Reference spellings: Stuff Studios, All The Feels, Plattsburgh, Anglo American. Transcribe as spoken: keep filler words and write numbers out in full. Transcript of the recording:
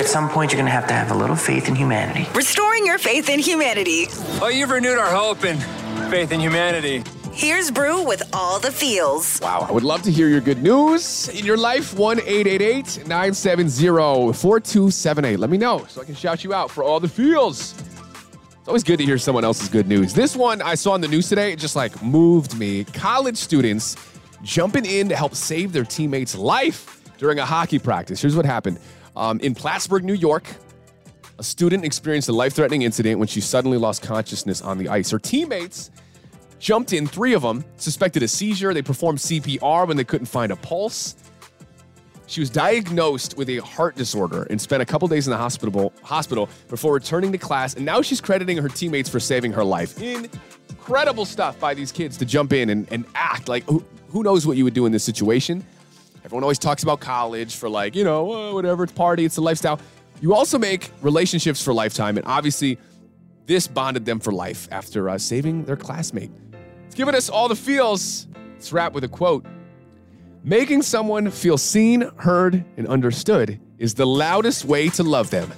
At some point, you're going to have to have a little faith in humanity. Restoring your faith in humanity. Oh, you've renewed our hope and faith in humanity. Here's Brew with All The Feels. Wow. I would love to hear your good news in your life. one eight eight eight, nine seven zero, four two seven eight. Let me know so I can shout you out for All The Feels. It's always good to hear someone else's good news. This one I saw in the news today. It just like moved me. College students jumping in to help save their teammates' life during a hockey practice. Here's what happened. Um, in Plattsburgh, New York, a student experienced a life-threatening incident when she suddenly lost consciousness on the ice. Her teammates jumped in, three of them, suspected a seizure. They performed C P R when they couldn't find a pulse. She was diagnosed with a heart disorder and spent a couple days in the hospital, hospital before returning to class. And now she's crediting her teammates for saving her life. Incredible stuff by these kids to jump in and, and act. Like, who, who knows what you would do in this situation? Everyone always talks about college for like, you know, oh, whatever, it's party, it's a lifestyle. You also make relationships for lifetime. And obviously, this bonded them for life after uh, saving their classmate. It's giving us all the feels. Let's wrap with a quote. Making someone feel seen, heard, and understood is the loudest way to love them.